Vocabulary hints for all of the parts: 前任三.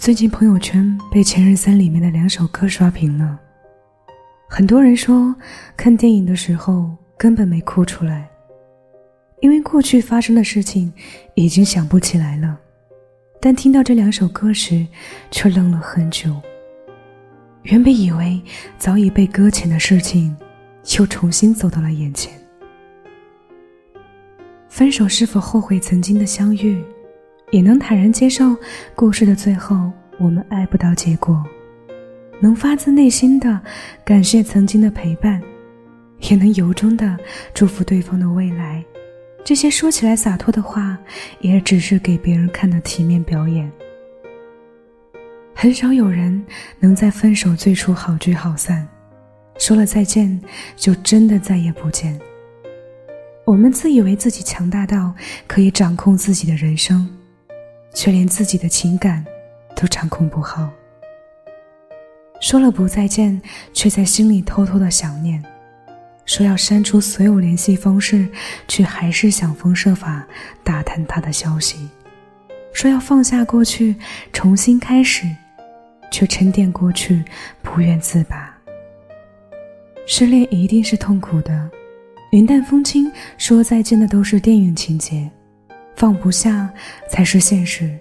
最近朋友圈被《前任三》里面的2首歌刷屏了，很多人说看电影的时候根本没哭出来，因为过去发生的事情已经想不起来了，但听到这2首歌时却愣了很久。原本以为早已被搁浅的事情又重新走到了眼前。分手是否后悔曾经的相遇，也能坦然接受故事的最后我们爱不到结果，能发自内心的感谢曾经的陪伴，也能由衷的祝福对方的未来。这些说起来洒脱的话，也只是给别人看的体面表演。很少有人能在分手最初好聚好散，说了再见就真的再也不见。我们自以为自己强大到可以掌控自己的人生，却连自己的情感都掌控不好。说了不再见，却在心里偷偷的想念，说要删除所有联系方式，却还是想方设法打探他的消息，说要放下过去重新开始，却沉淀过去不愿自拔。失恋一定是痛苦的，云淡风轻说再见的都是电影情节，放不下才是现实。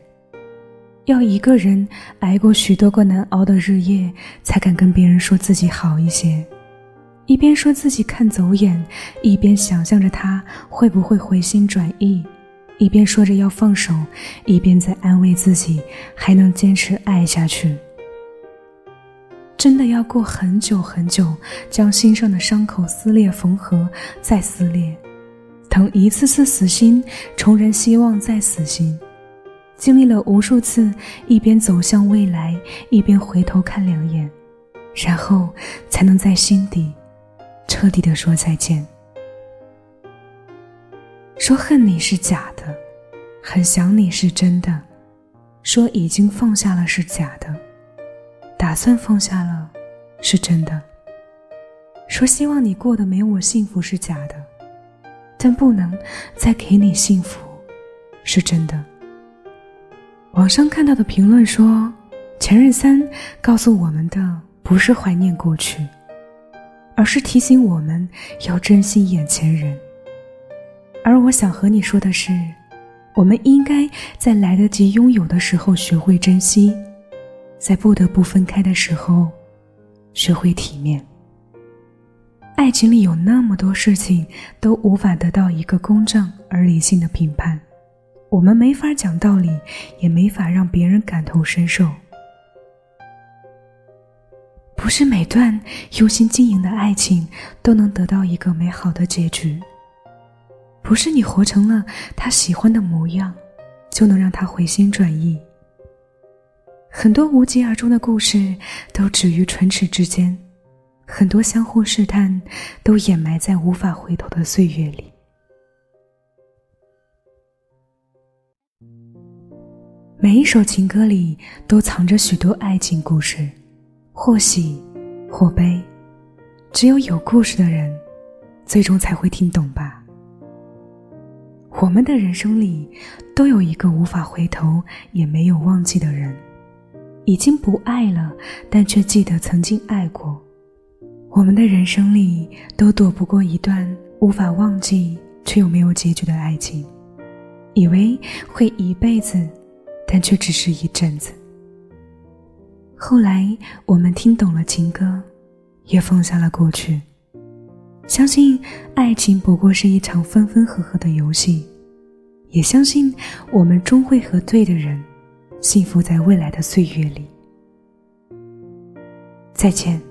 要一个人挨过许多个难熬的日夜，才敢跟别人说自己好一些，一边说自己看走眼，一边想象着他会不会回心转意，一边说着要放手，一边在安慰自己还能坚持爱下去。真的要过很久很久，将心上的伤口撕裂缝合再撕裂，等一次次死心，重燃希望再死心，经历了无数次一边走向未来一边回头看两眼，然后才能在心底彻底的说再见。说恨你是假的，很想你是真的，说已经放下了是假的，打算放下了是真的，说希望你过得没我幸福是假的，但不能再给你幸福是真的。网上看到的评论说，前任三告诉我们的不是怀念过去，而是提醒我们要珍惜眼前人。而我想和你说的是，我们应该在来得及拥有的时候学会珍惜，在不得不分开的时候学会体面。爱情里有那么多事情都无法得到一个公正而理性的评判，我们没法讲道理，也没法让别人感同身受。不是每段用心经营的爱情都能得到一个美好的结局，不是你活成了他喜欢的模样就能让他回心转意。很多无疾而终的故事都止于唇齿之间，很多相互试探都掩埋在无法回头的岁月里。每一首情歌里都藏着许多爱情故事，或喜或悲，只有故事的人最终才会听懂吧。我们的人生里都有一个无法回头也没有忘记的人，已经不爱了，但却记得曾经爱过。我们的人生里都躲不过一段无法忘记却又没有结局的爱情，以为会一辈子，但却只是一阵子。后来我们听懂了情歌，也放下了过去，相信爱情不过是一场分分合合的游戏，也相信我们终会和对的人幸福在未来的岁月里。再见。